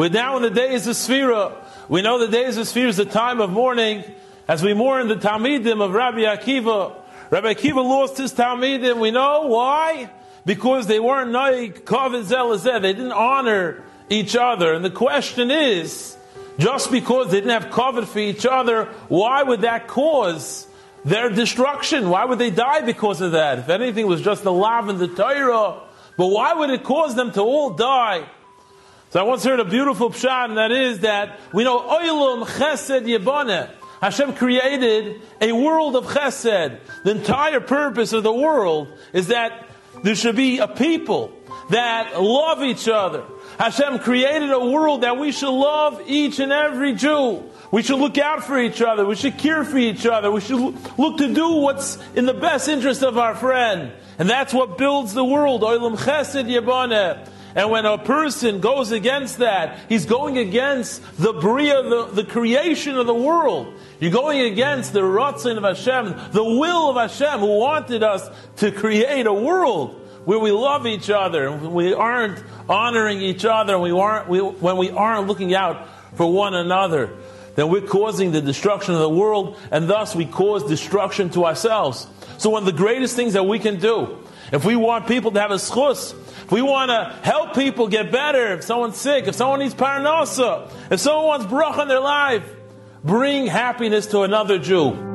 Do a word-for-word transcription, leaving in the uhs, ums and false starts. We're now in the days of Sfirah. We know the days of Sfirah is the time of mourning, as we mourn the Talmidim of Rabbi Akiva. Rabbi Akiva lost his Talmidim. We know why? Because they weren't noig Kavod Zeh LaZeh. They didn't honor each other. And the question is, just because they didn't have Kavit for each other, why would that cause their destruction? Why would they die because of that? If anything, it was just the lav and the Torah. But why would it cause them to all die? So I once heard a beautiful pshat, and that is that we know Oylem Chesed Yebaneh. Hashem created a world of chesed. The entire purpose of the world is that there should be a people that love each other. Hashem created a world that we should love each and every Jew. We should look out for each other. We should care for each other. We should look to do what's in the best interest of our friend. And that's what builds the world. Oylem Chesed Yebaneh. And when a person goes against that, he's going against the bria, the, the creation of the world. You're going against the rotzin of Hashem, the will of Hashem, who wanted us to create a world where we love each other, and we aren't honoring each other, and we aren't, we, when we aren't looking out for one another. Then we're causing the destruction of the world, and thus we cause destruction to ourselves. So one of the greatest things that we can do, if we want people to have a schuss, if we want to help people get better, if someone's sick, if someone needs parnasa, if someone wants brach in their life, bring happiness to another Jew.